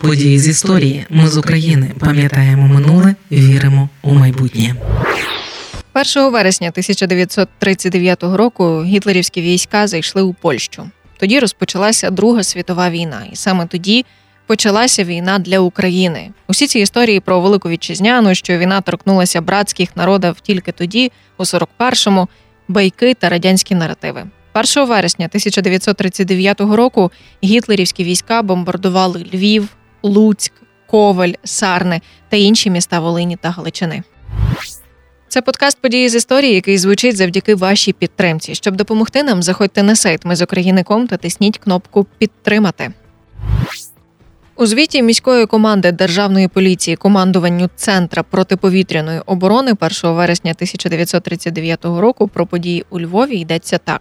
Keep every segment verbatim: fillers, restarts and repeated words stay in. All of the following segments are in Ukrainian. Події з історії. Ми з України. Пам'ятаємо минуле, віримо у майбутнє. першого вересня тисяча дев'ятсот тридцять дев'ятого року гітлерівські війська зайшли у Польщу. Тоді розпочалася Друга світова війна. І саме тоді почалася війна для України. Усі ці історії про Велику Вітчизняну, що війна торкнулася братських народів тільки тоді, у сорок першому, байки та радянські наративи. першого вересня тисяча дев'ятсот тридцять дев'ятого року гітлерівські війська бомбардували Львів, Луцьк, Ковель, Сарни та інші міста Волині та Галичини. Це подкаст «Події з історії», який звучить завдяки вашій підтримці. Щоб допомогти нам, заходьте на сайт ми з україни крапка ком та тисніть кнопку «Підтримати». У звіті міської команди Державної поліції командуванню Центра протиповітряної оборони першого вересня тисяча дев'ятсот тридцять дев'ятого року про події у Львові йдеться так.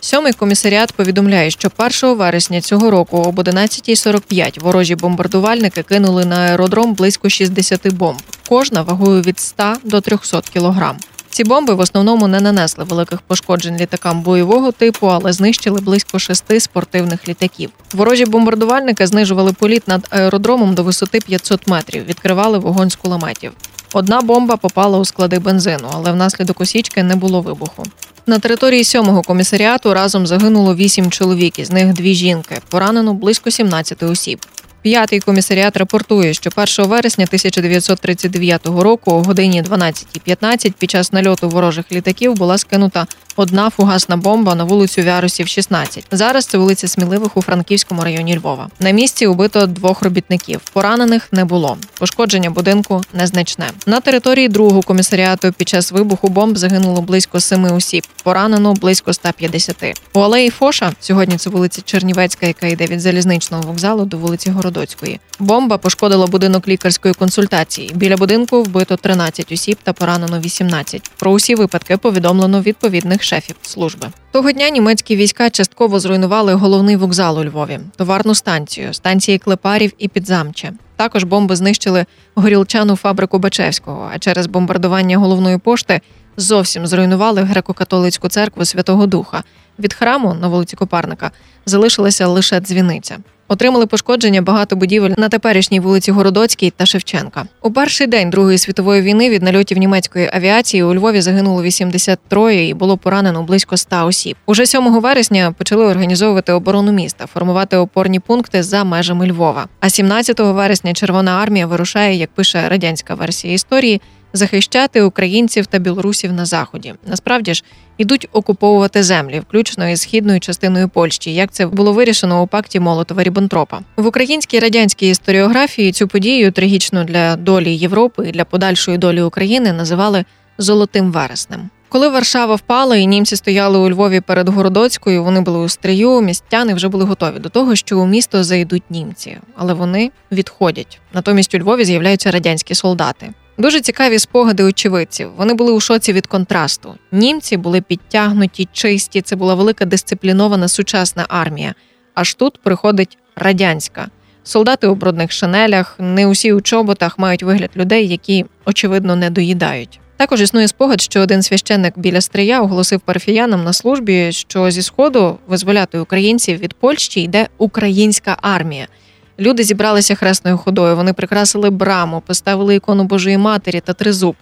Сьомий комісаріат повідомляє, що першого вересня цього року об одинадцята сорок п'ять ворожі бомбардувальники кинули на аеродром близько шістдесят бомб, кожна вагою від ста до трьохсот кілограм. Ці бомби в основному не нанесли великих пошкоджень літакам бойового типу, але знищили близько шести спортивних літаків. Ворожі бомбардувальники знижували політ над аеродромом до висоти п'ятсот метрів, відкривали вогонь з кулеметів. Одна бомба попала у склади бензину, але внаслідок осічки не було вибуху. На території сьомого комісаріату разом загинуло вісім чоловік, із них дві жінки. Поранено близько сімнадцять осіб. П'ятий комісаріат рапортує, що першого вересня тисяча дев'ятсот тридцять дев'ятого року о годині дванадцята п'ятнадцять під час нальоту ворожих літаків була скинута одна фугасна бомба на вулицю Вярусів, шістнадцять. Зараз це вулиця Сміливих у Франківському районі Львова. На місці убито двох робітників. Поранених не було. Пошкодження будинку незначне. На території другого комісаріату під час вибуху бомб загинуло близько сім осіб. Поранено близько ста п'ятдесяти. У алеї Фоша, сьогодні це вулиця Чернівецька, яка йде від залізничного вокзалу до вулиці Городоцької, бомба пошкодила будинок лікарської консультації. Біля будинку вбито тринадцять осіб та поранено вісімнадцять. Про усі випадки повідомлено відповідних шефів служби. Того дня німецькі війська частково зруйнували головний вокзал у Львові, товарну станцію, станції Клепарів і Підзамче. Також бомби знищили горілчану фабрику Бачевського, а через бомбардування головної пошти зовсім зруйнували греко-католицьку церкву Святого Духа. Від храму на вулиці Копарника залишилася лише дзвіниця. Отримали пошкодження багато будівель на теперішній вулиці Городоцькій та Шевченка. У перший день Другої світової війни від нальотів німецької авіації у Львові загинуло вісімдесят троє і було поранено близько ста осіб. Уже сьомого вересня почали організовувати оборону міста, формувати опорні пункти за межами Львова. А сімнадцятого вересня Червона армія вирушає, як пише радянська версія історії, захищати українців та білорусів на Заході. Насправді ж, ідуть окуповувати землі, включно із східною частиною Польщі, як це було вирішено у пакті Молотова-Рібентропа. В українській радянській історіографії цю подію, трагічну для долі Європи і для подальшої долі України, називали «золотим вереснем». Коли Варшава впала і німці стояли у Львові перед Городоцькою, вони були у стрию, містяни вже були готові до того, що у місто зайдуть німці. Але вони відходять. Натомість у Львові з'являються радянські солдати. Дуже цікаві спогади очевидців. Вони були у шоці від контрасту. Німці були підтягнуті, чисті, це була велика дисциплінована сучасна армія. Аж тут приходить радянська. Солдати у брудних шинелях, не усі у чоботах, мають вигляд людей, які, очевидно, не доїдають. Також існує спогад, що один священник біля стрия оголосив парфіянам на службі, що зі Сходу визволяти українців від Польщі йде українська армія. Люди зібралися хресною ходою, вони прикрасили браму, поставили ікону Божої Матері та тризуб.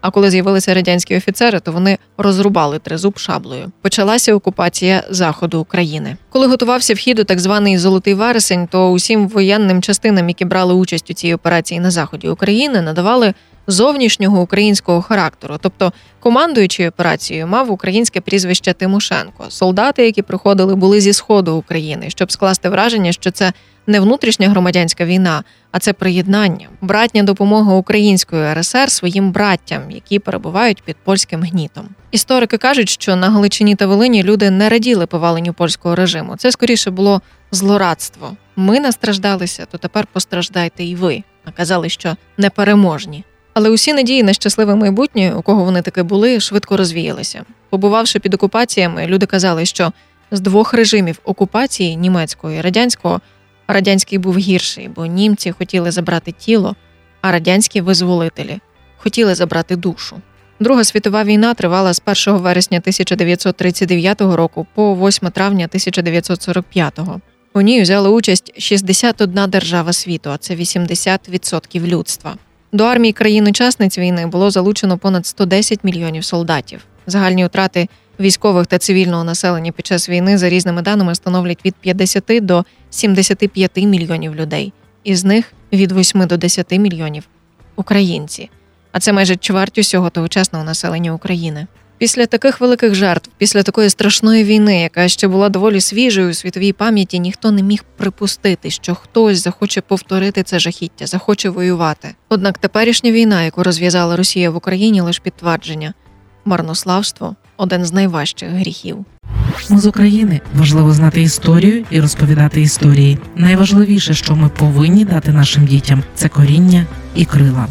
А коли з'явилися радянські офіцери, то вони розрубали тризуб шаблею. Почалася окупація Заходу України. Коли готувався вхід у так званий «Золотий вересень», то усім воєнним частинам, які брали участь у цій операції на Заході України, надавали зовнішнього українського характеру. Тобто командуючий операцією мав українське прізвище Тимошенко. Солдати, які приходили, були зі Сходу України, щоб скласти враження, що це не внутрішня громадянська війна, а це приєднання, братня допомога української РСР своїм браттям, які перебувають під польським гнітом. Історики кажуть, що на Галичині та Волині люди не раділи поваленню польського режиму. Це скоріше було злорадство. Ми настраждалися, то тепер постраждайте і ви. Наказали, що непереможні. Але усі надії на щасливе майбутнє, у кого вони таки були, швидко розвіялися. Побувавши під окупаціями, люди казали, що з двох режимів окупації – німецького і радянського – радянський був гірший, бо німці хотіли забрати тіло, а радянські визволителі хотіли забрати душу. Друга світова війна тривала з першого вересня тисяча дев'ятсот тридцять дев'ятого року по восьме травня тисяча дев'ятсот сорок п'ятого. У ній взяли участь шістдесят одна держава світу, а це вісімдесят відсотків людства. До армії країн-учасниць війни було залучено понад сто десять мільйонів солдатів. Загальні втрати військових та цивільного населення під час війни за різними даними становлять від п'ятдесят до сімдесят п'ять мільйонів людей. Із них від восьми до десяти мільйонів – українці. А це майже чверть усього тогочасного населення України. Після таких великих жертв, після такої страшної війни, яка ще була доволі свіжою у світовій пам'яті, ніхто не міг припустити, що хтось захоче повторити це жахіття, захоче воювати. Однак теперішня війна, яку розв'язала Росія в Україні, лише підтвердження – марнославство – один з найважчих гріхів. Ми з України. Важливо знати історію і розповідати історії. Найважливіше, що ми повинні дати нашим дітям – це коріння і крила.